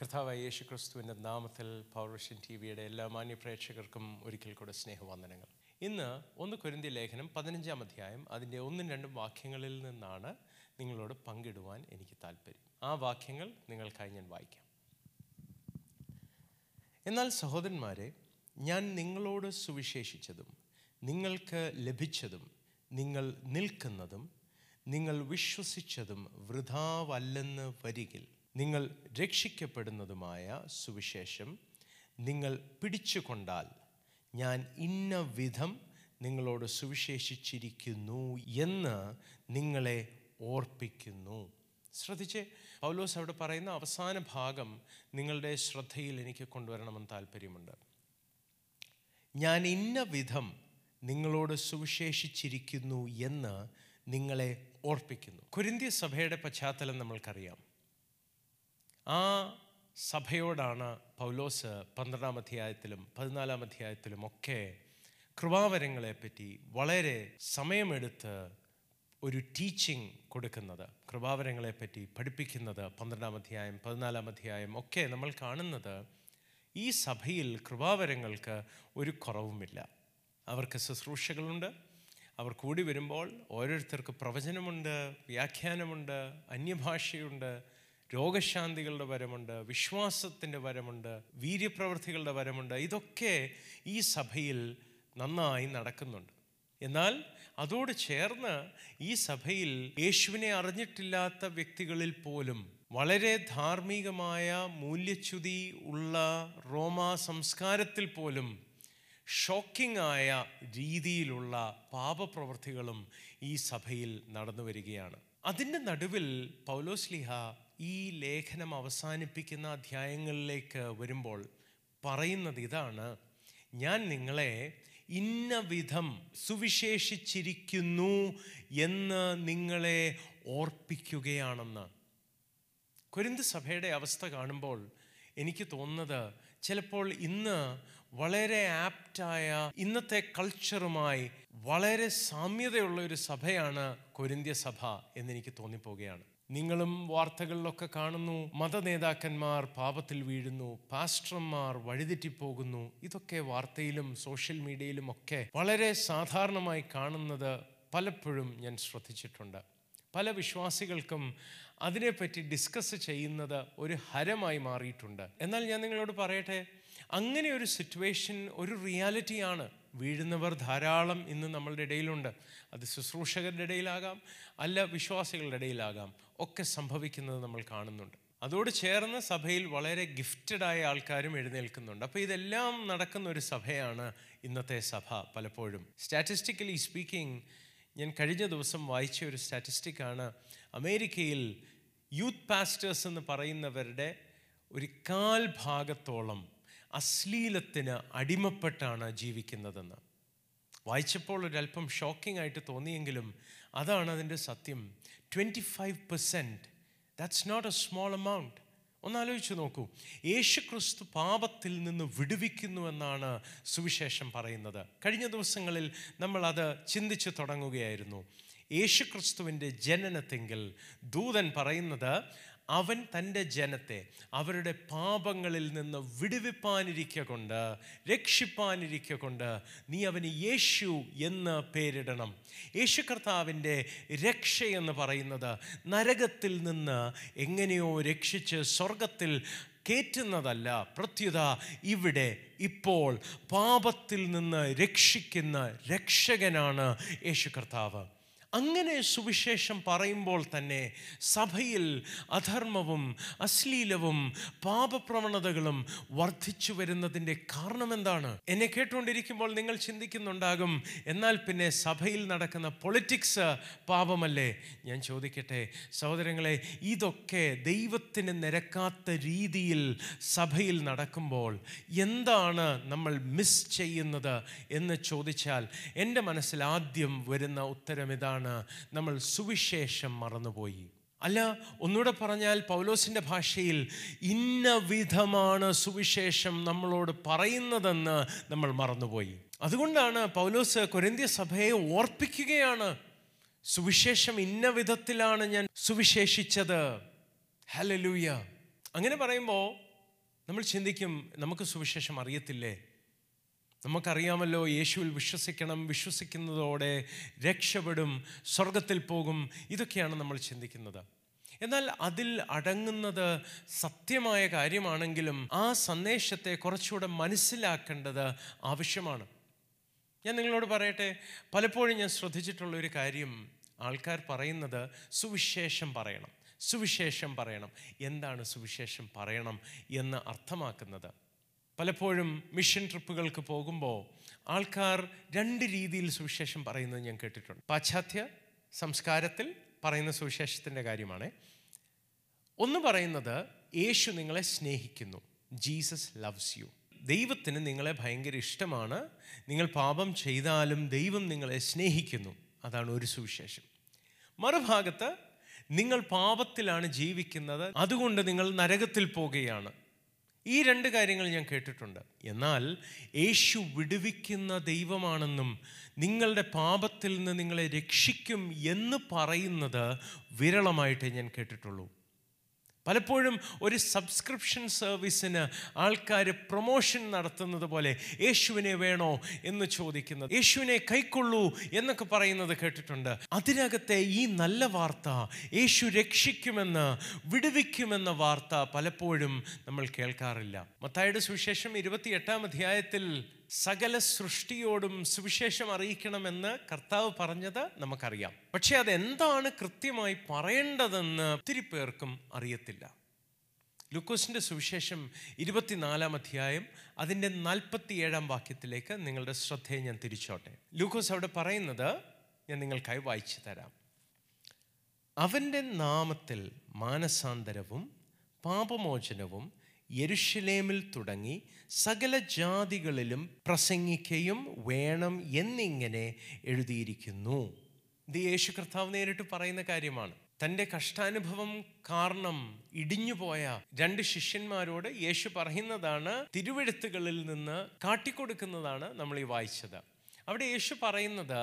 കർത്താവായ യേശുക്രിസ്തുവിൻ്റെ നാമത്തിൽ പൗരുഷൻ ടി വിയുടെ എല്ലാ മാന്യപ്രേക്ഷകർക്കും ഒരിക്കൽ കൂടെ സ്നേഹവന്ദനങ്ങൾ. ഇന്ന് 1 കൊരിന്ത്യർ ലേഖനം 15-ാം അധ്യായം അതിൻ്റെ 1-2 വാക്യങ്ങളിൽ നിന്നാണ് നിങ്ങളോട് പങ്കിടുവാൻ എനിക്ക് താല്പര്യം. ആ വാക്യങ്ങൾ നിങ്ങൾക്കായി ഞാൻ വായിക്കാം. എന്നാൽ സഹോദരന്മാരെ, ഞാൻ നിങ്ങളോട് സുവിശേഷിച്ചതും നിങ്ങൾക്ക് ലഭിച്ചതും നിങ്ങൾ നിൽക്കുന്നതും നിങ്ങൾ വിശ്വസിച്ചതും വൃഥാവല്ലെന്ന് വരികിൽ നിങ്ങൾ രക്ഷിക്കപ്പെടുന്നതുമായ സുവിശേഷം നിങ്ങൾ പിടിച്ചുകൊണ്ടാൽ ഞാൻ ഇന്ന വിധം നിങ്ങളോട് സുവിശേഷിച്ചിരിക്കുന്നു എന്ന് നിങ്ങളെ ഓർപ്പിക്കുന്നു. ശ്രദ്ധിച്ച്, പൗലോസ് അവിടെ പറയുന്ന അവസാന ഭാഗം നിങ്ങളുടെ ശ്രദ്ധയിൽ എനിക്ക് കൊണ്ടുവരണമെന്ന് താല്പര്യമുണ്ട്. ഞാൻ ഇന്ന വിധം നിങ്ങളോട് സുവിശേഷിച്ചിരിക്കുന്നു എന്ന് നിങ്ങളെ ഓർപ്പിക്കുന്നു. കൊരിന്ത്യ സഭയുടെ പശ്ചാത്തലം നമ്മൾക്കറിയാം. ആ സഭയോടാണ് പൗലോസ് 12-ാം അധ്യായത്തിലും 14-ാം അധ്യായത്തിലും ഒക്കെ കൃപാവരങ്ങളെപ്പറ്റി വളരെ സമയമെടുത്ത് ഒരു ടീച്ചിങ് കൊടുക്കുന്നത്, കൃപാവരങ്ങളെപ്പറ്റി പഠിപ്പിക്കുന്നത്. 12-ാം അധ്യായം 14-ാം അധ്യായം ഒക്കെ നമ്മൾ കാണുന്നത് ഈ സഭയിൽ കൃപാവരങ്ങൾക്ക് ഒരു കുറവുമില്ല. അവർക്ക് ശുശ്രൂഷകളുണ്ട്, അവർ കൂടി വരുമ്പോൾ ഓരോരുത്തർക്ക് പ്രവചനമുണ്ട്, വ്യാഖ്യാനമുണ്ട്, അന്യഭാഷയുണ്ട്, രോഗശാന്തികളുടെ വരമുണ്ട്, വിശ്വാസത്തിൻ്റെ വരമുണ്ട്, വീര്യപ്രവൃത്തികളുടെ വരമുണ്ട്. ഇതൊക്കെ ഈ സഭയിൽ നന്നായി നടക്കുന്നുണ്ട്. എന്നാൽ അതോട് ചേർന്ന് ഈ സഭയിൽ യേശുവിനെ അറിഞ്ഞിട്ടില്ലാത്ത വ്യക്തികളിൽ പോലും വളരെ ധാർമ്മികമായ മൂല്യച്യുതി ഉള്ള റോമാ സംസ്കാരത്തിൽ പോലും ഷോക്കിംഗ് ആയ രീതിയിലുള്ള പാപപ്രവൃത്തികളും ഈ സഭയിൽ നടന്നു വരികയാണ്. അതിൻ്റെ നടുവിൽ പൗലോസ്ലിഹ ഈ ലേഖനം അവസാനിപ്പിക്കുന്ന അധ്യായങ്ങളിലേക്ക് വരുമ്പോൾ പറയുന്നത് ഇതാണ്: ഞാൻ നിങ്ങളെ ഇന്ന വിധം സുവിശേഷിച്ചിരിക്കുന്നു എന്ന് നിങ്ങളെ ഓർപ്പിക്കുകയാണെന്ന്. കൊരിന്ത് സഭയുടെ അവസ്ഥ കാണുമ്പോൾ എനിക്ക് തോന്നുന്നത് ചിലപ്പോൾ ഇന്ന് വളരെ ആപ്റ്റായ, ഇന്നത്തെ കൾച്ചറുമായി വളരെ സാമ്യതയുള്ള ഒരു സഭയാണ് കൊരിന്ത്യ സഭ എന്നെനിക്ക് തോന്നിപ്പോവുകയാണ്. നിങ്ങളും വാർത്തകളിലൊക്കെ കാണുന്നു, മതനേതാക്കന്മാർ പാപത്തിൽ വീഴുന്നു, പാസ്റ്റർമാർ വഴിതെറ്റിപ്പോകുന്നു. ഇതൊക്കെ വാർത്തയിലും സോഷ്യൽ മീഡിയയിലും ഒക്കെ വളരെ സാധാരണമായി കാണുന്നത് പലപ്പോഴും ഞാൻ ശ്രദ്ധിച്ചിട്ടുണ്ട്. പല വിശ്വാസികൾക്കും അതിനെപ്പറ്റി ഡിസ്കസ് ചെയ്യുന്നത് ഒരു ഹരമായി മാറിയിട്ടുണ്ട്. എന്നാൽ ഞാൻ നിങ്ങളോട് പറയട്ടെ, അങ്ങനെ ഒരു സിറ്റുവേഷൻ ഒരു റിയാലിറ്റിയാണ്. വീഴുന്നവർ ധാരാളം ഇന്ന് നമ്മളുടെ ഇടയിലുണ്ട്. അത് ശുശ്രൂഷകരുടെ ഇടയിലാകാം, അല്ല വിശ്വാസികളുടെ ഇടയിലാകാം, ഒക്കെ സംഭവിക്കുന്നത് നമ്മൾ കാണുന്നുണ്ട്. അതോട് ചേർന്ന് സഭയിൽ വളരെ ഗിഫ്റ്റഡായ ആൾക്കാരും എഴുന്നേൽക്കുന്നുണ്ട്. അപ്പോൾ ഇതെല്ലാം നടക്കുന്ന ഒരു സഭയാണ് ഇന്നത്തെ സഭ. പലപ്പോഴും സ്റ്റാറ്റിസ്റ്റിക്കലി സ്പീക്കിംഗ്, ഞാൻ കഴിഞ്ഞ ദിവസം വായിച്ച ഒരു സ്റ്റാറ്റിസ്റ്റിക്കാണ് അമേരിക്കയിൽ യൂത്ത് പാസ്റ്റേഴ്സ് എന്ന് പറയുന്നവരുടെ ഒരു 1/4 ഭാഗത്തോളം അശ്ലീലത്തിന് അടിമപ്പെട്ടാണ് ജീവിക്കുന്നതെന്ന്. വായിച്ചപ്പോൾ ഒരല്പം ഷോക്കിംഗ് ആയിട്ട് തോന്നിയെങ്കിലും അതാണ് അതിൻ്റെ സത്യം. 25%, that's not a small amount. ഒന്നാലോചിച്ച് നോക്കൂ, യേശുക്രിസ്തു പാപത്തിൽ നിന്ന് വിടുവിക്കുന്നുവെന്നാണ് സുവിശേഷം പറയുന്നത്. കഴിഞ്ഞ ദിവസങ്ങളിൽ നമ്മളത് ചിന്തിച്ചു തുടങ്ങുകയായിരുന്നു. യേശുക്രിസ്തുവിൻ്റെ ജനനത്തെങ്കിൽ ദൂതൻ പറയുന്നത് അവൻ തൻ്റെ ജനത്തെ അവരുടെ പാപങ്ങളിൽ നിന്ന് വിടുവിപ്പാനിരിക്കൊണ്ട്, രക്ഷിപ്പാനിരിക്കൊണ്ട് നീ അവന് യേശു എന്ന് പേരിടണം. യേശു കർത്താവിൻ്റെ രക്ഷയെന്ന് പറയുന്നത് നരകത്തിൽ നിന്ന് എങ്ങനെയോ രക്ഷിച്ച് സ്വർഗത്തിൽ കേറ്റുന്നതല്ല, പ്രത്യുത ഇവിടെ ഇപ്പോൾ പാപത്തിൽ നിന്ന് രക്ഷിക്കുന്ന രക്ഷകനാണ് യേശു കർത്താവ്. അങ്ങനെ സുവിശേഷം പറയുമ്പോൾ തന്നെ സഭയിൽ അധർമ്മവും അശ്ലീലവും പാപപ്രവണതകളും വർദ്ധിച്ചു വരുന്നതിൻ്റെ കാരണം എന്താണ്? എന്നെ കേട്ടുകൊണ്ടിരിക്കുമ്പോൾ നിങ്ങൾ ചിന്തിക്കുന്നുണ്ടാകും, എന്നാൽ പിന്നെ സഭയിൽ നടക്കുന്ന പൊളിറ്റിക്സ് പാപമല്ലേ? ഞാൻ ചോദിക്കട്ടെ സഹോദരങ്ങളെ, ഇതൊക്കെ ദൈവത്തിന് നിരക്കാത്ത രീതിയിൽ സഭയിൽ നടക്കുമ്പോൾ എന്താണ് നമ്മൾ മിസ് ചെയ്യുന്നത് എന്ന് ചോദിച്ചാൽ എൻ്റെ മനസ്സിൽ ആദ്യം വരുന്ന ഉത്തരം ഇതാണ്: നമ്മൾ സുവിശേഷം മറന്നുപോയി. അല്ല, ഒന്നുകൂടെ പറഞ്ഞാൽ പൗലോസിൻ്റെ ഭാഷയിൽ ഇന്ന വിധമാണ് സുവിശേഷം നമ്മളോട് പറയുന്നതെന്ന് നമ്മൾ മറന്നുപോയി. അതുകൊണ്ടാണ് പൗലോസ് കൊരിന്ത്യ സഭയെ ഓർപ്പിക്കുകയാണ്, സുവിശേഷം ഇന്ന വിധത്തിലാണ് ഞാൻ സുവിശേഷിച്ചത്. ഹല്ലേലൂയ. അങ്ങനെ പറയുമ്പോൾ നമ്മൾ ചിന്തിക്കും, നമുക്ക് സുവിശേഷം അറിയത്തില്ലേ? നമുക്കറിയാമല്ലോ, യേശുവിൽ വിശ്വസിക്കണം, വിശ്വസിക്കുന്നതോടെ രക്ഷപ്പെടും, സ്വർഗത്തിൽ പോകും. ഇതൊക്കെയാണ് നമ്മൾ ചിന്തിക്കുന്നത്. എന്നാൽ അതിൽ അടങ്ങുന്നത് സത്യമായ കാര്യമാണെങ്കിലും ആ സന്ദേശത്തെ കുറച്ചുകൂടെ മനസ്സിലാക്കേണ്ടത് ആവശ്യമാണ്. ഞാൻ നിങ്ങളോട് പറയട്ടെ, പലപ്പോഴും ഞാൻ ശ്രദ്ധിച്ചിട്ടുള്ളൊരു കാര്യം, ആൾക്കാർ പറയുന്നത് സുവിശേഷം പറയണം, സുവിശേഷം പറയണം. എന്താണ് സുവിശേഷം പറയണം എന്ന് അർത്ഥമാക്കുന്നത്? പലപ്പോഴും മിഷൻ ട്രിപ്പുകൾക്ക് പോകുമ്പോൾ ആൾക്കാർ രണ്ട് രീതിയിൽ സുവിശേഷം പറയുന്നത് ഞാൻ കേട്ടിട്ടുണ്ട്. പാശ്ചാത്യ സംസ്കാരത്തിൽ പറയുന്ന സുവിശേഷത്തിൻ്റെ കാര്യമാണ്. ഒന്ന് പറയുന്നത്, യേശു നിങ്ങളെ സ്നേഹിക്കുന്നു, ജീസസ് ലവ്സ് യു. ദൈവത്തിന് നിങ്ങളെ ഭയങ്കര ഇഷ്ടമാണ്, നിങ്ങൾ പാപം ചെയ്താലും ദൈവം നിങ്ങളെ സ്നേഹിക്കുന്നു. അതാണ് ഒരു സുവിശേഷം. മറുഭാഗത്ത് നിങ്ങൾ പാപത്തിലാണ് ജീവിക്കുന്നത്, അതുകൊണ്ട് നിങ്ങൾ നരകത്തിൽ പോകുകയാണ്. ഈ രണ്ട് കാര്യങ്ങൾ ഞാൻ കേട്ടിട്ടുണ്ട്. എന്നാൽ യേശു വിടുവിക്കുന്ന ദൈവമാണെന്നും നിങ്ങളുടെ പാപത്തിൽ നിന്ന് നിങ്ങളെ രക്ഷിക്കും എന്ന് പറയുന്നത് വിരളമായിട്ടേ ഞാൻ കേട്ടിട്ടുള്ളൂ. പലപ്പോഴും ഒരു സബ്സ്ക്രിപ്ഷൻ സർവീസിന് ആൾക്കാർ പ്രൊമോഷൻ നടത്തുന്നത് പോലെ യേശുവിനെ വേണോ എന്ന് ചോദിക്കുന്നത്, യേശുവിനെ കൈക്കൊള്ളൂ എന്നൊക്കെ പറയുന്നത് കേട്ടിട്ടുണ്ട്. അതിനകത്തെ ഈ നല്ല വാർത്ത, യേശു രക്ഷിക്കുമെന്ന്, വിടുവിക്കുമെന്ന വാർത്ത പലപ്പോഴും നമ്മൾ കേൾക്കാറില്ല. മത്തായിയുടെ സുവിശേഷം 28-ാം അധ്യായത്തിൽ സകല സൃഷ്ടിയോടും സുവിശേഷം അറിയിക്കണമെന്ന് കർത്താവ് പറഞ്ഞത് നമുക്കറിയാം. പക്ഷെ അതെന്താണ് കൃത്യമായി പറയേണ്ടതെന്ന് ഒത്തിരി പേർക്കും അറിയത്തില്ല. ലൂക്കോസിൻ്റെ സുവിശേഷം 24-ാം അധ്യായം അതിൻ്റെ 47-ാം വാക്യത്തിലേക്ക് നിങ്ങളുടെ ശ്രദ്ധയെ ഞാൻ തിരിച്ചോട്ടെ. ലൂക്കോസ് അവിടെ പറയുന്നത് ഞാൻ നിങ്ങൾക്കായി വായിച്ചു തരാം. അവൻ്റെ നാമത്തിൽ മാനസാന്തരവും പാപമോചനവും യെരുശലേമിൽ തുടങ്ങി സകല ജാതികളിലും പ്രസംഗിക്കുകയും വേണം എന്നിങ്ങനെ എഴുതിയിരിക്കുന്നു. ഇത് യേശു കർത്താവ് നേരിട്ട് പറയുന്ന കാര്യമാണ്. തൻ്റെ കഷ്ടാനുഭവം കാരണം ഇടിഞ്ഞുപോയ രണ്ട് ശിഷ്യന്മാരോട് യേശു പറയുന്നതാണ്, തിരുവെഴുത്തുകളിൽ നിന്ന് കാട്ടിക്കൊടുക്കുന്നതാണ് നമ്മൾ ഈ വായിച്ചത്. അവിടെ യേശു പറയുന്നത്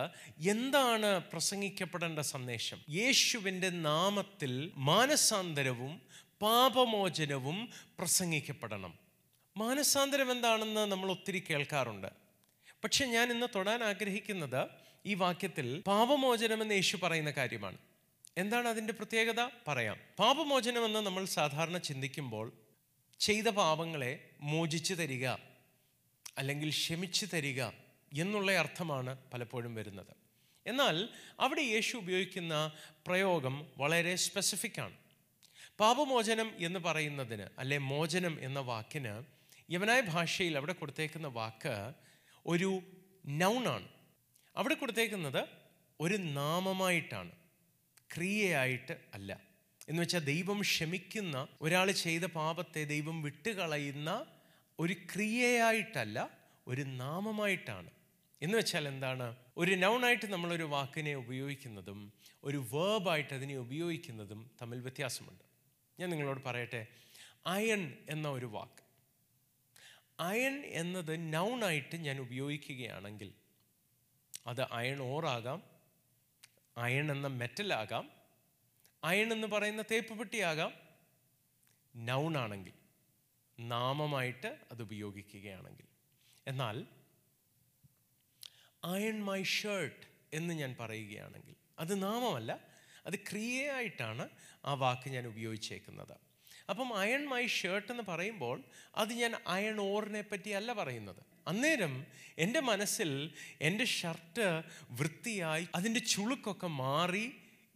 എന്താണ് പ്രസംഗിക്കപ്പെടേണ്ട സന്ദേശം? യേശുവിൻ്റെ നാമത്തിൽ മാനസാന്തരവും പാപമോചനവും പ്രസംഗിക്കപ്പെടണം. മാനസാന്തരം എന്താണെന്ന് നമ്മൾ ഒത്തിരി കേൾക്കാറുണ്ട്. പക്ഷെ ഞാൻ ഇന്ന് തൊടാൻ ആഗ്രഹിക്കുന്നത് ഈ വാക്യത്തിൽ പാപമോചനമെന്ന് യേശു പറയുന്ന കാര്യമാണ്. എന്താണ് അതിൻ്റെ പ്രത്യേകത? പറയാം. പാപമോചനമെന്ന് നമ്മൾ സാധാരണ ചിന്തിക്കുമ്പോൾ ചെയ്ത പാപങ്ങളെ മോചിച്ചു തരിക അല്ലെങ്കിൽ ക്ഷമിച്ചു തരിക എന്നുള്ള അർത്ഥമാണ് പലപ്പോഴും വരുന്നത്. എന്നാൽ അവിടെ യേശു ഉപയോഗിക്കുന്ന പ്രയോഗം വളരെ സ്പെസിഫിക്കാണ്. പാപമോചനം എന്ന് പറയുന്നതിന്, അല്ലെ മോചനം എന്ന വാക്കിന്, യവനായ ഭാഷയിൽ അവിടെ കൊടുത്തേക്കുന്ന വാക്ക് ഒരു നൗണാണ്. അവിടെ കൊടുത്തേക്കുന്നത് ഒരു നാമമായിട്ടാണ്, ക്രിയയായിട്ട് അല്ല. എന്ന് വെച്ചാൽ ദൈവം ക്ഷമിക്കുന്ന, ഒരാൾ ചെയ്ത പാപത്തെ ദൈവം വിട്ടുകളയുന്ന ഒരു ക്രിയയായിട്ടല്ല, ഒരു നാമമായിട്ടാണ്. എന്ന് വെച്ചാൽ എന്താണ്? ഒരു നൗണായിട്ട് നമ്മളൊരു വാക്കിനെ ഉപയോഗിക്കുന്നതും ഒരു വേർബായിട്ട് അതിനെ ഉപയോഗിക്കുന്നതും തമ്മിൽ വ്യത്യാസമുണ്ട്. ഞാൻ നിങ്ങളോട് പറയട്ടെ, അയൺ എന്ന ഒരു വാക്ക്, അയൺ എന്നത് നൗണായിട്ട് ഞാൻ ഉപയോഗിക്കുകയാണെങ്കിൽ അത് അയൺ ഓറാകാം, അയൺ എന്ന മെറ്റലാകാം, അയൺ എന്ന് പറയുന്ന തേപ്പ് പെട്ടിയാകാം. നൗണാണെങ്കിൽ നാമമായിട്ട് അത് ഉപയോഗിക്കുകയാണെങ്കിൽ. എന്നാൽ അയൺ മൈ ഷർട്ട് എന്ന് ഞാൻ പറയുകയാണെങ്കിൽ അത് നാമമല്ല, അത് ക്രിയയായിട്ടാണ് ആ വാക്ക് ഞാൻ ഉപയോഗിച്ചേക്കുന്നത്. അപ്പം അയൺ മൈ ഷർട്ട് എന്ന് പറയുമ്പോൾ അത് ഞാൻ അയൺ ഓറിനെ പറ്റിയല്ല പറയുന്നത്. അന്നേരം എൻ്റെ മനസ്സിൽ എൻ്റെ ഷർട്ട് വൃത്തിയായി അതിൻ്റെ ചുളുക്കൊക്കെ മാറി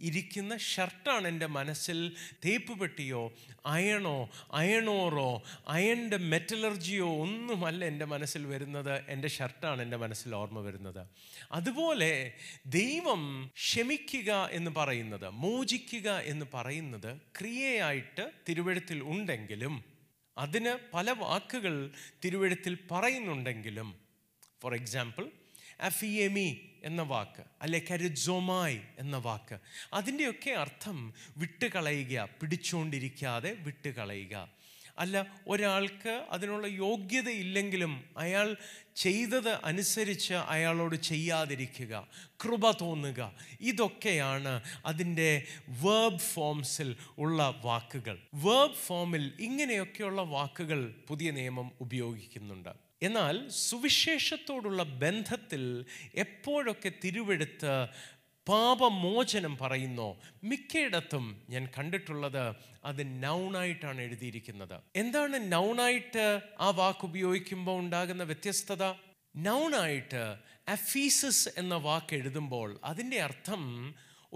ഇരിക്കുന്ന ഷർട്ടാണ് എൻ്റെ മനസ്സിൽ. തേപ്പ് പെട്ടിയോ അയണോ അയണോറോ അയണിൻ്റെ മെറ്റലർജിയോ ഒന്നുമല്ല എൻ്റെ മനസ്സിൽ വരുന്നത്, എൻ്റെ ഷർട്ടാണ് എൻ്റെ മനസ്സിൽ ഓർമ്മ വരുന്നത്. അതുപോലെ ദൈവം ക്ഷമിക്കുക എന്ന് പറയുന്നത്, മോചിക്കുക എന്ന് പറയുന്നത് ക്രിയയായിട്ട് തിരുവെഴുത്തിൽ ഉണ്ടെങ്കിലും, അതിന് പല വാക്കുകൾ തിരുവെഴുത്തിൽ പറയുന്നുണ്ടെങ്കിലും, ഫോർ എക്സാമ്പിൾ അഫിയമി എന്ന വാക്ക്, അല്ലെ കരുജോമായി എന്ന വാക്ക്, അതിൻ്റെയൊക്കെ അർത്ഥം വിട്ടുകളയുക, പിടിച്ചുകൊണ്ടിരിക്കാതെ വിട്ടുകളയുക. അല്ല, ഒരാൾക്ക് അതിനുള്ള യോഗ്യതയില്ലെങ്കിലും അയാൾ ചെയ്തത് അനുസരിച്ച് അയാളോട് ചെയ്യാതിരിക്കുക, കൃപ തോന്നുക, ഇതൊക്കെയാണ് അതിൻ്റെ വേർബ് ഫോംസിൽ ഉള്ള വാക്കുകൾ. വേർബ് ഫോമിൽ ഇങ്ങനെയൊക്കെയുള്ള വാക്കുകൾ പുതിയ നിയമം ഉപയോഗിക്കുന്നുണ്ട്. എന്നാൽ സുവിശേഷത്തോടുള്ള ബന്ധത്തിൽ എപ്പോഴൊക്കെ തിരുവെടുത്ത് പാപമോചനം പറയുന്നോ, മിക്കയിടത്തും ഞാൻ കണ്ടിട്ടുള്ളത് അത് നൗണായിട്ടാണ് എഴുതിയിരിക്കുന്നത്. എന്താണ് നൗണായിട്ട് ആ വാക്ക് ഉപയോഗിക്കുമ്പോൾ ഉണ്ടാകുന്ന വ്യത്യസ്തത? നൗണായിട്ട് അഫീസസ് എന്ന വാക്ക് എഴുതുമ്പോൾ അതിൻ്റെ അർത്ഥം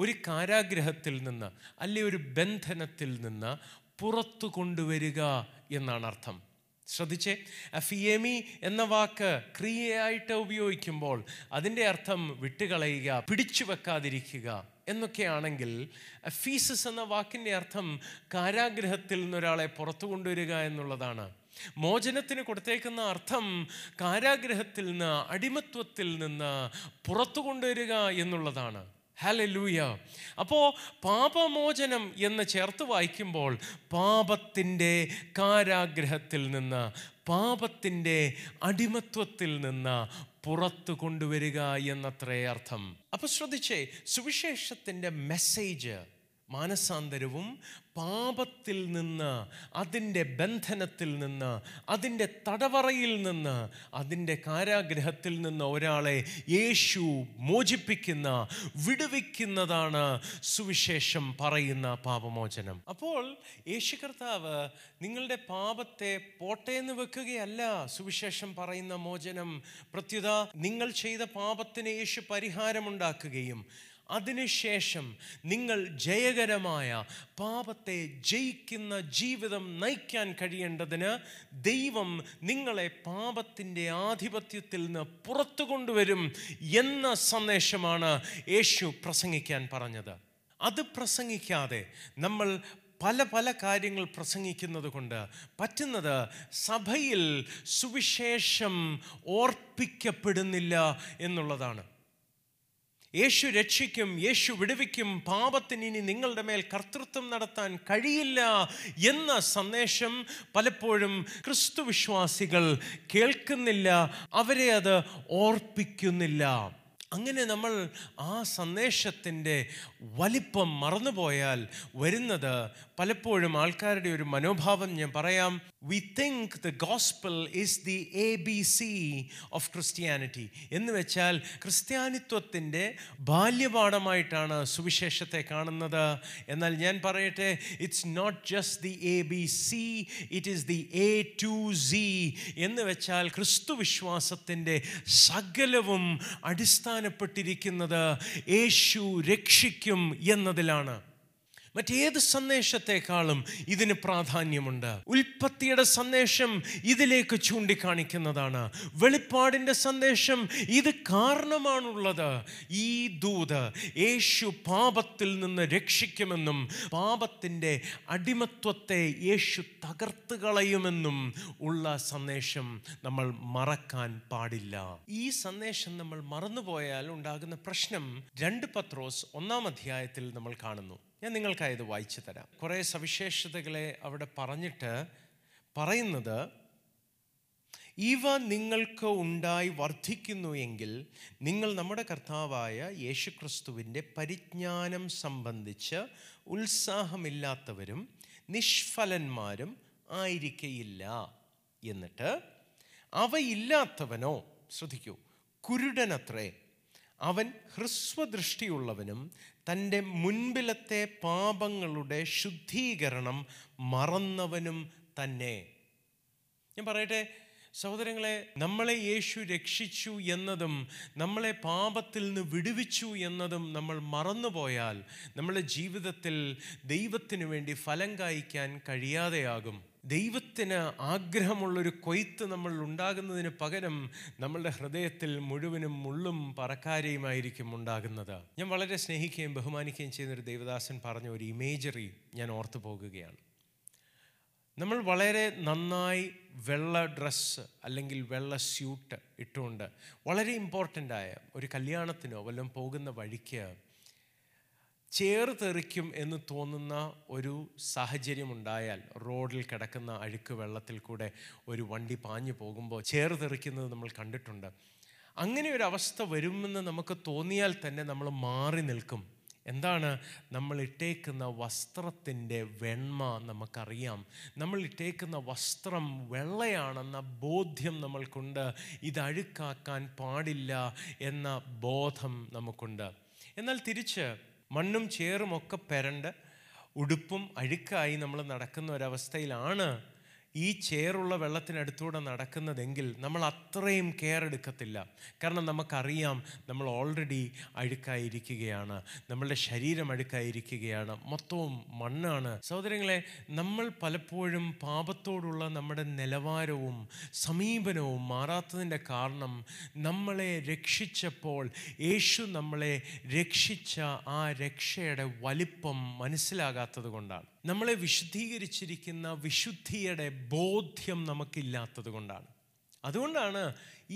ഒരു കാരാഗ്രഹത്തിൽ നിന്ന് അല്ലെ ഒരു ബന്ധനത്തിൽ നിന്ന് പുറത്തു കൊണ്ടുവരിക എന്നാണ് അർത്ഥം. ശ്രദ്ധിച്ചേ, അഫിയേമി എന്ന വാക്ക് ക്രിയയായിട്ട് ഉപയോഗിക്കുമ്പോൾ അതിൻ്റെ അർത്ഥം വിട്ടുകളയുക, പിടിച്ചു വെക്കാതിരിക്കുക എന്നൊക്കെയാണെങ്കിൽ, അഫീസസ് എന്ന വാക്കിൻ്റെ അർത്ഥം കാരാഗ്രഹത്തിൽ നിന്നൊരാളെ പുറത്തു കൊണ്ടുവരിക എന്നുള്ളതാണ്. മോചനത്തിന് കൊടുത്തേക്കുന്ന അർത്ഥം കാരാഗ്രഹത്തിൽ നിന്ന്, അടിമത്വത്തിൽ നിന്ന് പുറത്തു കൊണ്ടുവരിക എന്നുള്ളതാണ്. ഹല്ലേലൂയ. അപ്പോൾ പാപമോചനം എന്ന് ചേർത്ത് വായിക്കുമ്പോൾ പാപത്തിൻ്റെ കാരാഗ്രഹത്തിൽ നിന്ന്, പാപത്തിൻ്റെ അടിമത്വത്തിൽ നിന്ന് പുറത്തു കൊണ്ടുവരിക എന്നത്രേ അർത്ഥം. അപ്പോൾ ശ്രദ്ധിച്ചേ, സുവിശേഷത്തിൻ്റെ മെസ്സേജ് മാനസാന്തരവും പാപത്തിൽ നിന്ന്, അതിൻ്റെ ബന്ധനത്തിൽ നിന്ന്, അതിൻ്റെ തടവറയിൽ നിന്ന്, അതിൻ്റെ കാരാഗ്രഹത്തിൽ നിന്ന് ഒരാളെ യേശു മോചിപ്പിക്കുന്ന, വിടുവിക്കുന്നതാണ് സുവിശേഷം പറയുന്ന പാപമോചനം. അപ്പോൾ യേശു കർത്താവ് നിങ്ങളുടെ പാപത്തെ പോട്ടേന്ന് വെക്കുകയല്ല സുവിശേഷം പറയുന്ന മോചനം. പ്രത്യുത നിങ്ങൾ ചെയ്ത പാപത്തിന് യേശു പരിഹാരമുണ്ടാക്കുകയും അതിനുശേഷം നിങ്ങൾ ജയകരമായ പാപത്തെ ജയിക്കുന്ന ജീവിതം നയിക്കാൻ കഴിയേണ്ടതിന് ദൈവം നിങ്ങളെ പാപത്തിൻ്റെ ആധിപത്യത്തിൽ നിന്ന് പുറത്തു കൊണ്ടുവരും എന്ന സന്ദേശമാണ് യേശു പ്രസംഗിക്കാൻ പറഞ്ഞത്. അത് പ്രസംഗിക്കാതെ നമ്മൾ പല പല കാര്യങ്ങൾ പ്രസംഗിക്കുന്നത് കൊണ്ട് പറ്റുന്നത് സഭയിൽ സുവിശേഷം ഓർപ്പിക്കപ്പെടുന്നില്ല എന്നുള്ളതാണ്. യേശു രക്ഷിക്കും, യേശു വിടുവിക്കും, പാപത്തിന് ഇനി നിങ്ങളുടെ മേൽ കർത്തൃത്വം നടത്താൻ കഴിയില്ല എന്ന സന്ദേശം പലപ്പോഴും ക്രിസ്തു വിശ്വാസികൾ കേൾക്കുന്നില്ല, അവരെ അത് ഓർപ്പിക്കുന്നില്ല. അങ്ങനെ നമ്മൾ ആ സന്ദേശത്തിൻ്റെ വലിപ്പം മറന്നുപോയാൽ വരുന്നത് പലപ്പോഴും ആൾക്കാരുടെ ഒരു മനോഭാവം, ഞാൻ പറയാം, we think the gospel is the ABC of Christianity എന്ന് വെച്ചാൽ ക്രിസ്ത്യാനിത്വത്തിൻ്റെ ബാല്യപാഠമായിട്ടാണ് സുവിശേഷത്തെ കാണുന്നത്. എന്നാൽ ഞാൻ പറയട്ടെ, it's not just the ABC, it is the A to Z എന്ന് വെച്ചാൽ ക്രിസ്തു വിശ്വാസത്തിൻ്റെ സകലവും അടിസ്ഥാന പ്പെട്ടിരിക്കുന്നത് യേശു രക്ഷിക്കും എന്നതിലാണ്. മറ്റേത് സന്ദേശത്തെക്കാളും ഇതിന് പ്രാധാന്യമുണ്ട്. ഉൽപ്പത്തിയുടെ സന്ദേശം ഇതിലേക്ക് ചൂണ്ടിക്കാണിക്കുന്നതാണ്. വെളിപ്പാടിൻ്റെ സന്ദേശം ഇത് കാരണമാണുള്ളത്. ഈ ദൂത് യേശു പാപത്തിൽ നിന്ന് രക്ഷിക്കുമെന്നും പാപത്തിൻ്റെ അടിമത്വത്തെ യേശു തകർത്ത് കളയുമെന്നും ഉള്ള സന്ദേശം നമ്മൾ മറക്കാൻ പാടില്ല. ഈ സന്ദേശം നമ്മൾ മറന്നുപോയാൽ ഉണ്ടാകുന്ന പ്രശ്നം 2 പത്രോസ് 1-ാം അധ്യായത്തിൽ നമ്മൾ കാണുന്നു. ഞാൻ നിങ്ങൾക്കായത് വായിച്ചു തരാം. കുറേ സവിശേഷതകളെ അവിടെ പറഞ്ഞിട്ട് പറയുന്നത്, ഇവ നിങ്ങൾക്ക് ഉണ്ടായി വർദ്ധിക്കുന്നു എങ്കിൽ നിങ്ങൾ നമ്മുടെ കർത്താവായ യേശുക്രിസ്തുവിൻ്റെ പരിജ്ഞാനം സംബന്ധിച്ച് ഉത്സാഹമില്ലാത്തവരും നിഷ്ഫലന്മാരും ആയിരിക്കയില്ല. എന്നിട്ട് അവയില്ലാത്തവനോ, ശ്രദ്ധിക്കൂ, കുരുടനത്രേ. അവൻ ഹ്രസ്വദൃഷ്ടിയുള്ളവനും തൻ്റെ മുൻപിലത്തെ പാപങ്ങളുടെ ശുദ്ധീകരണം മറന്നവനും തന്നെ. ഞാൻ പറയട്ടെ സഹോദരങ്ങളെ, നമ്മളെ യേശു രക്ഷിച്ചു എന്നതും നമ്മളെ പാപത്തിൽ നിന്ന് വിടുവിച്ചു എന്നതും നമ്മൾ മറന്നുപോയാൽ നമ്മുടെ ജീവിതത്തിൽ ദൈവത്തിന് വേണ്ടി ഫലം കായ്ക്കാൻ കഴിയാതെയാകും. ദൈവത്തിന് ആഗ്രഹമുള്ളൊരു കൊയ്ത്ത് നമ്മൾ ഉണ്ടാകുന്നതിന് പകരം നമ്മളുടെ ഹൃദയത്തിൽ മുഴുവനും മുള്ളും പറക്കാരയുമായിരിക്കും ഉണ്ടാകുന്നത്. ഞാൻ വളരെ സ്നേഹിക്കുകയും ബഹുമാനിക്കുകയും ചെയ്യുന്നൊരു ദേവദാസൻ പറഞ്ഞ ഒരു ഇമേജറി ഞാൻ ഓർത്തു പോകുകയാണ്. നമ്മൾ വളരെ നന്നായി വെള്ള ഡ്രസ്സ് അല്ലെങ്കിൽ വെള്ള സ്യൂട്ട് ഇട്ടുകൊണ്ട് വളരെ ഇമ്പോർട്ടൻ്റായ ഒരു കല്യാണത്തിനോ വല്ലതും പോകുന്ന വഴിക്ക് ചേർത്തെറിക്കും എന്ന് തോന്നുന്ന ഒരു സാഹചര്യമുണ്ടായാൽ, റോഡിൽ കിടക്കുന്ന അഴുക്ക് വെള്ളത്തിൽ കൂടെ ഒരു വണ്ടി പാഞ്ഞു പോകുമ്പോൾ ചേർത്തെറിക്കുന്നത് നമ്മൾ കണ്ടിട്ടുണ്ട്. അങ്ങനെ ഒരു അവസ്ഥ വരുമെന്ന് നമുക്ക് തോന്നിയാൽ തന്നെ നമ്മൾ മാറി നിൽക്കും. എന്താണ് നമ്മൾ ഇട്ടേക്കുന്ന വസ്ത്രത്തിൻ്റെ വെണ്മ നമുക്കറിയാം. നമ്മൾ ഇട്ടേക്കുന്ന വസ്ത്രം വെള്ളയാണെന്ന ബോധ്യം നമ്മൾക്കുണ്ട്. ഇത് അഴുക്കാക്കാൻ പാടില്ല എന്ന ബോധം നമുക്കുണ്ട്. എന്നാൽ തിരിച്ച് മണ്ണും ചേറുമൊക്കെ പെരണ്ട് ഉടുപ്പും അഴുക്കായി നമ്മൾ നടക്കുന്ന ഒരവസ്ഥയിലാണ് ഈ ചേറുള്ള വെള്ളത്തിനടുത്തൂടെ നടക്കുന്നതെങ്കിൽ നമ്മൾ അത്രയും കെയർ എടുക്കത്തില്ല. കാരണം നമുക്കറിയാം നമ്മൾ ഓൾറെഡി അഴുക്കായിരിക്കുകയാണ്, നമ്മളുടെ ശരീരം അഴുക്കായിരിക്കുകയാണ്, മൊത്തവും മണ്ണാണ്. സഹോദരങ്ങളെ, നമ്മൾ പലപ്പോഴും പാപത്തോടുള്ള നമ്മുടെ നിലവാരവും സമീപനവും മാറാത്തതിൻ്റെ കാരണം നമ്മളെ രക്ഷിച്ചപ്പോൾ യേശു നമ്മളെ രക്ഷിച്ച ആ രക്ഷയുടെ വലിപ്പം മനസ്സിലാകാത്തത് കൊണ്ടാണ്, നമ്മളെ വിശുദ്ധീകരിച്ചിരിക്കുന്ന വിശുദ്ധിയുടെ ബോധ്യം നമുക്കില്ലാത്തത് കൊണ്ടാണ്. അതുകൊണ്ടാണ്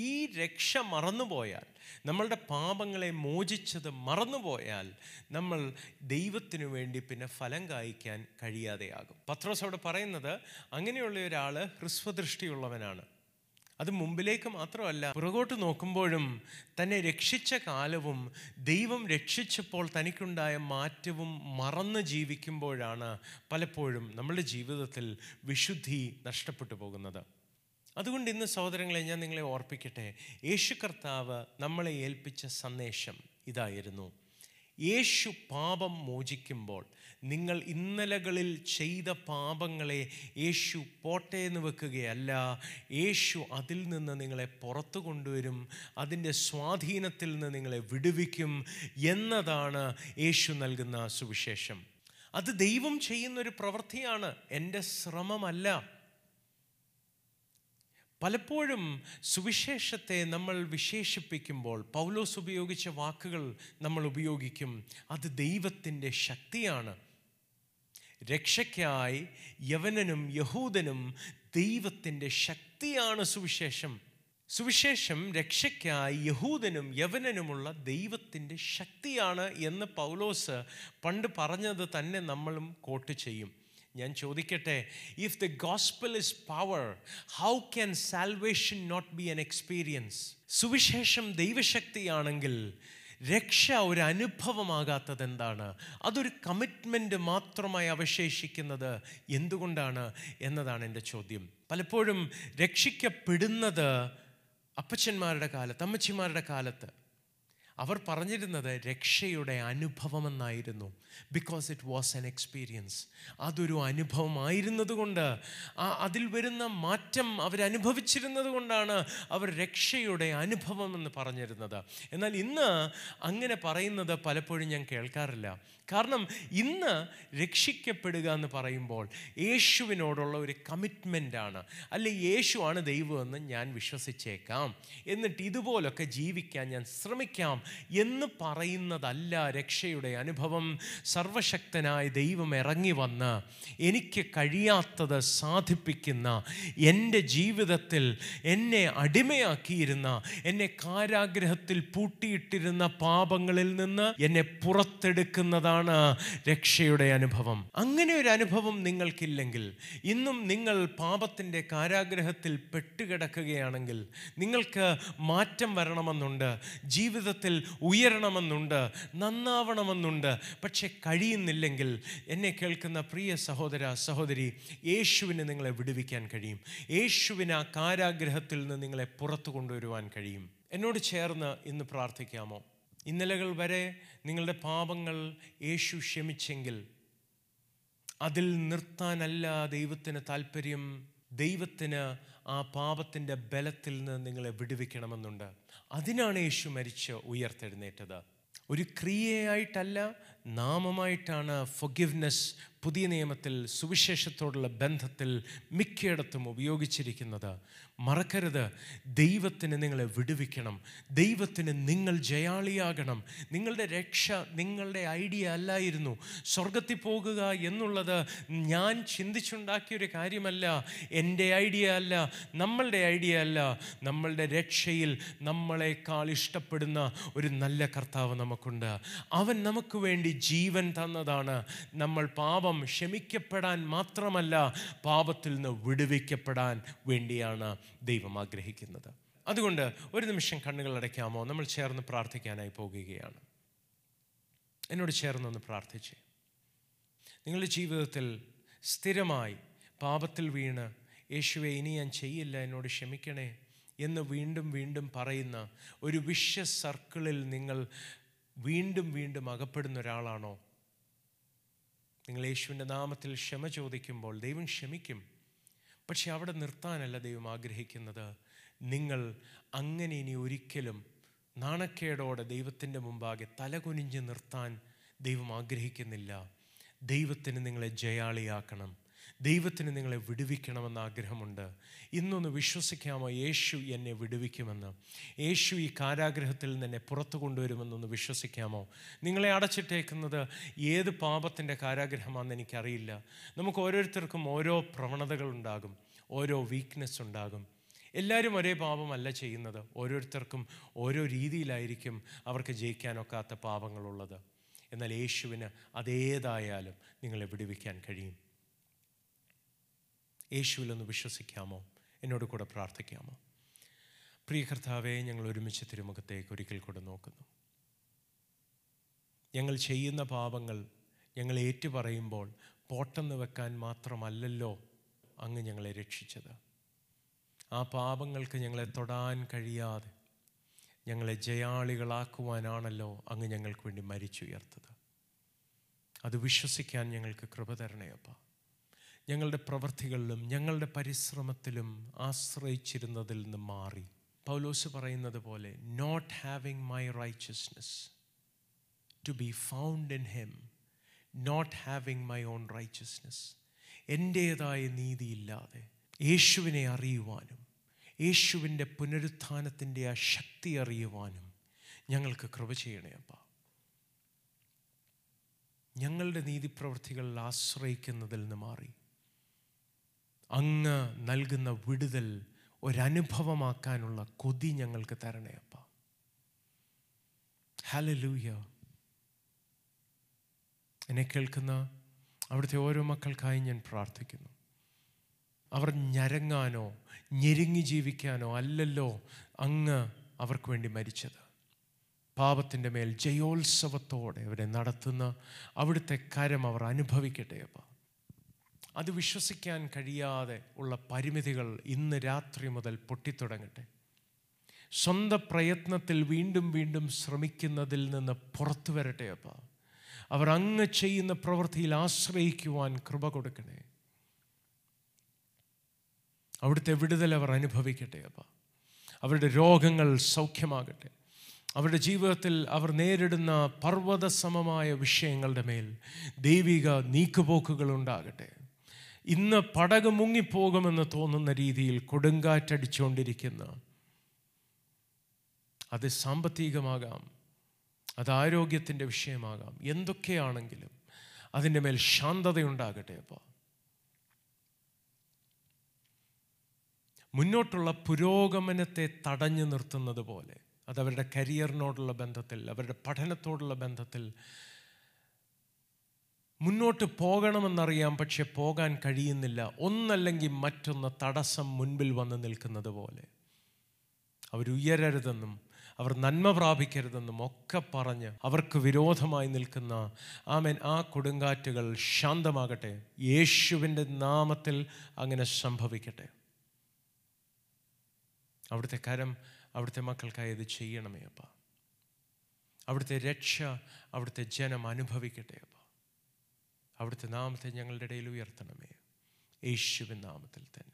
ഈ രക്ഷ മറന്നുപോയാൽ, നമ്മളുടെ പാപങ്ങളെ മോചിച്ചത് മറന്നുപോയാൽ നമ്മൾ ദൈവത്തിനു വേണ്ടി പിന്നെ ഫലം കായ്ക്കാൻ കഴിയാതെയാകും. പത്രോസ് അവിടെ പറയുന്നത് അങ്ങനെയുള്ള ഒരാൾ ഹ്രസ്വദൃഷ്ടിയുള്ളവനാണ്. അത് മുമ്പിലേക്ക് മാത്രമല്ല, പുറകോട്ട് നോക്കുമ്പോഴും തന്നെ രക്ഷിച്ച കാലവും ദൈവം രക്ഷിച്ചപ്പോൾ തനിക്കുണ്ടായ മാറ്റവും മറന്ന് ജീവിക്കുമ്പോഴാണ് പലപ്പോഴും നമ്മളുടെ ജീവിതത്തിൽ വിശുദ്ധി നഷ്ടപ്പെട്ടു പോകുന്നത്. അതുകൊണ്ട് ഇന്ന് സഹോദരങ്ങളെ, ഞാൻ നിങ്ങളെ ഓർപ്പിക്കട്ടെ, യേശു കർത്താവ് നമ്മളെ ഏൽപ്പിച്ച സന്ദേശം ഇതായിരുന്നു. യേശു പാപം മോചിക്കുമ്പോൾ നിങ്ങൾ ഇന്നലകളിൽ ചെയ്ത പാപങ്ങളെ യേശു പോട്ടേന്ന് വെക്കുകയല്ല, യേശു അതിൽ നിന്ന് നിങ്ങളെ പുറത്തു കൊണ്ടുവരും, അതിൻ്റെ സ്വാധീനത്തിൽ നിന്ന് നിങ്ങളെ വിടുവിക്കും എന്നതാണ് യേശു നൽകുന്ന സുവിശേഷം. അത് ദൈവം ചെയ്യുന്നൊരു പ്രവൃത്തിയാണ്, എൻ്റെ ശ്രമമല്ല. പലപ്പോഴും സുവിശേഷത്തെ നമ്മൾ വിശേഷിപ്പിക്കുമ്പോൾ പൗലോസ് ഉപയോഗിച്ച വാക്കുകൾ നമ്മൾ ഉപയോഗിക്കും. അത് ദൈവത്തിൻ്റെ ശക്തിയാണ്. രക്ഷയ്ക്കായി യവനനും യഹൂദനും ദൈവത്തിൻ്റെ ശക്തിയാണ് സുവിശേഷം. സുവിശേഷം രക്ഷയ്ക്കായി യഹൂദനും യവനനുമുള്ള ദൈവത്തിൻ്റെ ശക്തിയാണ് എന്ന് പൗലോസ് പണ്ട് പറഞ്ഞത് തന്നെ നമ്മളും കോട്ട് ചെയ്യും. ഞാൻ ചോദിക്കട്ടെ, if the gospel is power, how can salvation not be an experience? സുവിശേഷം ദൈവശക്തിയാണെങ്കിൽ രക്ഷ ഒരു അനുഭവമാകാത്തത് എന്താണ്? അതൊരു കമ്മിറ്റ്മെൻറ്റ് മാത്രമായി അവശേഷിക്കുന്നത് എന്തുകൊണ്ടാണ് എന്നതാണ് എൻ്റെ ചോദ്യം. പലപ്പോഴും രക്ഷിക്കപ്പെടുന്നത് അപ്പച്ചന്മാരുടെ കാലത്ത്, അമ്മച്ചിമാരുടെ കാലത്ത് അവർ പറഞ്ഞിരുന്നത് രക്ഷയുടെ അനുഭവമെന്നായിരുന്നു. Because it was an experience. അതൊരു അനുഭവമായിരുന്നത് കൊണ്ട്, അതിൽ വരുന്ന മാറ്റം അവരനുഭവിച്ചിരുന്നത് കൊണ്ടാണ് അവർ രക്ഷയുടെ അനുഭവമെന്ന് പറഞ്ഞിരുന്നത്. എന്നാൽ ഇന്ന് അങ്ങനെ പറയുന്നത് പലപ്പോഴും ഞാൻ കേൾക്കാറില്ല. കാരണം ഇന്ന് രക്ഷിക്കപ്പെടുക എന്ന് പറയുമ്പോൾ യേശുവിനോടുള്ള ഒരു കമ്മിറ്റ്മെൻറ്റാണ്. അല്ലെ, യേശുവാണ് ദൈവമെന്ന് ഞാൻ വിശ്വസിച്ചേക്കാം, എന്നിട്ട് ഇതുപോലൊക്കെ ജീവിക്കാൻ ഞാൻ ശ്രമിക്കാം എന്ന് പറയുന്നതല്ല രക്ഷയുടെ അനുഭവം. സർവശക്തനായ ദൈവം ഇറങ്ങി വന്ന് എനിക്ക് കഴിയാത്തത് സാധിപ്പിക്കുന്ന, എൻ്റെ ജീവിതത്തിൽ എന്നെ അടിമയാക്കിയിരുന്ന, എന്നെ കാരാഗ്രഹത്തിൽ പൂട്ടിയിട്ടിരുന്ന പാപങ്ങളിൽ നിന്ന് എന്നെ പുറത്തെടുക്കുന്നതാണ് രക്ഷയുടെ അനുഭവം. അങ്ങനെ ഒരു അനുഭവം നിങ്ങൾക്കില്ലെങ്കിൽ, ഇന്നും നിങ്ങൾ പാപത്തിൻ്റെ കാരാഗ്രഹത്തിൽ പെട്ടുകിടക്കുകയാണെങ്കിൽ, നിങ്ങൾക്ക് മാറ്റം വരണമെന്നുണ്ട്, ജീവിതത്തിൽ ഉയരണമെന്നുണ്ട്, നന്നാവണമെന്നുണ്ട്, പക്ഷെ കഴിയുന്നില്ലെങ്കിൽ, എന്നെ കേൾക്കുന്ന പ്രിയ സഹോദര സഹോദരി, യേശുവിനെ നിങ്ങളെ വിടുവിക്കാൻ കഴിയും. യേശുവിന് ആ കാരാഗ്രഹത്തിൽ നിന്ന് നിങ്ങളെ പുറത്തു കൊണ്ടുവരുവാൻ കഴിയും. എന്നോട് ചേർന്ന് ഇന്ന് പ്രാർത്ഥിക്കാമോ? ഇന്നലകൾ വരെ നിങ്ങളുടെ പാപങ്ങൾ യേശു ക്ഷമിച്ചെങ്കിൽ അതിൽ നിർത്താനല്ല ദൈവത്തിന് താല്പര്യം. ദൈവത്തിന് ആ പാപത്തിൻ്റെ ബലത്തിൽ നിന്ന് നിങ്ങളെ വിടുവിക്കണമെന്നുണ്ട്. അതിനാണ് യേശു മരിച്ച് ഉയർത്തെഴുന്നേറ്റത്. ഒരു ക്രിയയായിട്ടല്ല, നാമമായിട്ടാണ് ഫൊർഗിവ്നെസ് പുതിയ നിയമത്തിൽ സുവിശേഷത്തോടുള്ള ബന്ധത്തിൽ മിക്കയിടത്തും ഉപയോഗിച്ചിരിക്കുന്നത്. മറക്കരുത്, ദൈവത്തിന് നിങ്ങളെ വിടുവിക്കണം, ദൈവത്തിന് നിങ്ങൾ ജയാളിയാകണം. നിങ്ങളുടെ രക്ഷ നിങ്ങളുടെ ഐഡിയ അല്ലായിരുന്നു. സ്വർഗത്തിൽ പോകുക എന്നുള്ളത് ഞാൻ ചിന്തിച്ചുണ്ടാക്കിയൊരു കാര്യമല്ല, എൻ്റെ ഐഡിയ അല്ല, നമ്മളുടെ ഐഡിയ അല്ല. നമ്മളുടെ രക്ഷയിൽ നമ്മളെക്കാൾ ഇഷ്ടപ്പെടുന്ന ഒരു നല്ല കർത്താവ് നമുക്കുണ്ട്. അവൻ നമുക്ക് വേണ്ടി ജീവൻ തന്നതാണ്. നമ്മൾ പാപം ക്ഷമിക്കപ്പെടാൻ മാത്രമല്ല, പാപത്തിൽ നിന്ന് വിടുവിക്കപ്പെടാൻ വേണ്ടിയാണ് ദൈവം ആഗ്രഹിക്കുന്നത്. അതുകൊണ്ട് ഒരു നിമിഷം കണ്ണുകൾ അടയ്ക്കാമോ? നമ്മൾ ചേർന്ന് പ്രാർത്ഥിക്കാനായി പോകുകയാണ്. എന്നോട് ചേർന്നൊന്ന് പ്രാർത്ഥിച്ചേ. നിങ്ങളുടെ ജീവിതത്തിൽ സ്ഥിരമായി പാപത്തിൽ വീണ് യേശുവെ ഇനി ഞാൻ ചെയ്യില്ല, എന്നോട് ക്ഷമിക്കണേ എന്ന് വീണ്ടും വീണ്ടും പറയുന്ന ഒരു വിശ്വ സർക്കിളിൽ നിങ്ങൾ വീണ്ടും വീണ്ടും അകപ്പെടുന്ന ഒരാളാണോ? നിങ്ങൾ യേശുവിൻ്റെ നാമത്തിൽ ക്ഷമ ചോദിക്കുമ്പോൾ ദൈവം ക്ഷമിക്കും. പക്ഷെ അവിടെ നിർത്താനല്ല ദൈവം ആഗ്രഹിക്കുന്നത്. നിങ്ങൾ അങ്ങനെ ഇനി ഒരിക്കലും നാണക്കേടോടെ ദൈവത്തിൻ്റെ മുമ്പാകെ തലകുനിഞ്ഞ് നിർത്താൻ ദൈവം ആഗ്രഹിക്കുന്നില്ല. ദൈവത്തിന് നിങ്ങളെ ജയാളിയാക്കണം, ദൈവത്തിന് നിങ്ങളെ വിടുവിക്കണമെന്ന് ആഗ്രഹമുണ്ട്. ഇന്നൊന്ന് വിശ്വസിക്കാമോ? യേശു എന്നെ വിടുവിക്കുമെന്ന്, യേശു ഈ കാരാഗ്രഹത്തിൽ നിന്ന് എന്നെ പുറത്തു കൊണ്ടുവരുമെന്നൊന്ന് വിശ്വസിക്കാമോ? നിങ്ങളെ അടച്ചിട്ടേക്കുന്നത് ഏത് പാപത്തിൻ്റെ കാരാഗ്രഹമാണെന്ന് എനിക്കറിയില്ല. നമുക്ക് ഓരോരുത്തർക്കും ഓരോ പ്രവണതകളുണ്ടാകും, ഓരോ വീക്ക്നെസ് ഉണ്ടാകും. എല്ലാവരും ഒരേ പാപമല്ല ചെയ്യുന്നത്. ഓരോരുത്തർക്കും ഓരോ രീതിയിലായിരിക്കും അവർക്ക് ജയിക്കാനൊക്കാത്ത പാപങ്ങളുള്ളത്. എന്നാൽ യേശുവിന് അതേതായാലും നിങ്ങളെ വിടുവിക്കാൻ കഴിയും. യേശുവിലൊന്ന് വിശ്വസിക്കാമോ? എന്നോട് കൂടെ പ്രാർത്ഥിക്കാമോ? പ്രിയ കർത്താവേ, ഞങ്ങൾ ഒരുമിച്ച് തിരുമുഖത്തേക്ക് ഒരിക്കൽ കൂടെ നോക്കുന്നു. ഞങ്ങൾ ചെയ്യുന്ന പാപങ്ങൾ ഞങ്ങൾ ഏറ്റുപറയുമ്പോൾ പോട്ടെന്ന് വെക്കാൻ മാത്രമല്ലല്ലോ അങ്ങ് ഞങ്ങളെ രക്ഷിച്ചത്. ആ പാപങ്ങൾക്ക് ഞങ്ങളെ തൊടാൻ കഴിയാതെ ഞങ്ങളെ ജയാളികളാക്കുവാനാണല്ലോ അങ്ങ് ഞങ്ങൾക്ക് വേണ്ടി മരിച്ചുയർത്തത്. അത് വിശ്വസിക്കാൻ ഞങ്ങൾക്ക് കൃപ തരണയപ്പ. ഞങ്ങളുടെ പ്രവൃത്തികളിലും ഞങ്ങളുടെ പരിശ്രമത്തിലും ആശ്രയിച്ചിരുന്നതിൽ നിന്ന് മാറി പൗലോസ് പറയുന്നത് പോലെ, not having my righteousness to be found in him, not having my own righteousness, എൻ്റേതായ നീതിയില്ലാതെ യേശുവിനെ അറിയുവാനും യേശുവിൻ്റെ പുനരുത്ഥാനത്തിൻ്റെ ആ ശക്തി അറിയുവാനും ഞങ്ങൾക്ക് കൃപ ചെയ്യണേ അപ്പ. ഞങ്ങളുടെ നീതിപ്രവൃത്തികളിൽ ആശ്രയിക്കുന്നതിൽ നിന്ന് മാറി അങ്ങ് നൽകുന്ന വിടുതൽ ഒരനുഭവമാക്കാനുള്ള കൊതി ഞങ്ങൾക്ക് തരണേ അപ്പ. ഹല്ലേലൂയ. എന്നെ കേൾക്കുന്ന അവിടുത്തെ ഓരോ മക്കൾക്കായി ഞാൻ പ്രാർത്ഥിക്കുന്നു. അവർ ഞരങ്ങാനോ ഞെരുങ്ങി ജീവിക്കാനോ അല്ലല്ലോ അങ്ങ് അവർക്ക് വേണ്ടി മരിച്ചത്. പാപത്തിൻ്റെ മേൽ ജയോത്സവത്തോടെ അവരെ നടത്തുന്ന അവിടുത്തെ കരം അവർ അനുഭവിക്കട്ടെ അപ്പ. അത് വിശ്വസിക്കാൻ കഴിയാതെ ഉള്ള പരിമിതികൾ ഇന്ന് രാത്രി മുതൽ പൊട്ടിത്തുടങ്ങട്ടെ. സ്വന്തം പ്രയത്നത്തിൽ വീണ്ടും വീണ്ടും ശ്രമിക്കുന്നതിൽ നിന്ന് പുറത്തു വരട്ടെ അപ്പ. അവർ അങ്ങ് ചെയ്യുന്ന പ്രവൃത്തിയിൽ ആശ്രയിക്കുവാൻ കൃപ കൊടുക്കണേ. അവിടുത്തെ വിടുതൽ അവർ അനുഭവിക്കട്ടെ അപ്പ. അവരുടെ രോഗങ്ങൾ സൗഖ്യമാകട്ടെ. അവരുടെ ജീവിതത്തിൽ അവർ നേരിടുന്ന പർവ്വതസമമായ വിഷയങ്ങളുടെ മേൽ ദൈവിക നീക്കുപോക്കുകളുണ്ടാകട്ടെ. ഇന്ന് പടക് മുങ്ങിപ്പോകുമെന്ന് തോന്നുന്ന രീതിയിൽ കൊടുങ്കാറ്റടിച്ചുകൊണ്ടിരിക്കുന്ന, അത് സാമ്പത്തികമാകാം, അത് ആരോഗ്യത്തിൻ്റെ വിഷയമാകാം, എന്തൊക്കെയാണെങ്കിലും അതിൻ്റെ മേൽ ശാന്തതയുണ്ടാകട്ടെ അപ്പോൾ. മുന്നോട്ടുള്ള പുരോഗമനത്തെ തടഞ്ഞു നിർത്തുന്നത് പോലെ, അതവരുടെ കരിയറിനോടുള്ള ബന്ധത്തിൽ, അവരുടെ പഠനത്തോടുള്ള ബന്ധത്തിൽ, മുന്നോട്ട് പോകണമെന്നറിയാം പക്ഷെ പോകാൻ കഴിയുന്നില്ല, ഒന്നല്ലെങ്കിൽ മറ്റൊന്ന് തടസ്സം മുൻപിൽ വന്ന് നിൽക്കുന്നത് പോലെ, അവരുയരരുതെന്നും അവർ നന്മ പ്രാപിക്കരുതെന്നും ഒക്കെ പറഞ്ഞ് അവർക്ക് വിരോധമായി നിൽക്കുന്ന ആ കൊടുങ്കാറ്റുകൾ ശാന്തമാകട്ടെ. യേശുവിൻ്റെ നാമത്തിൽ അങ്ങനെ സംഭവിക്കട്ടെ. അവിടുത്തെ കരം അവിടുത്തെ മക്കൾക്കായി ഇത് ചെയ്യണമേ അപ്പ. അവിടുത്തെ രക്ഷ അവിടുത്തെ ജനം അനുഭവിക്കട്ടെ അപ്പ. അവിടുത്തെ നാമത്തെ ഞങ്ങളുടെ ഇടയിൽ ഉയർത്തണമേ, യേശുവിൻ നാമത്തിൽ തന്നെ.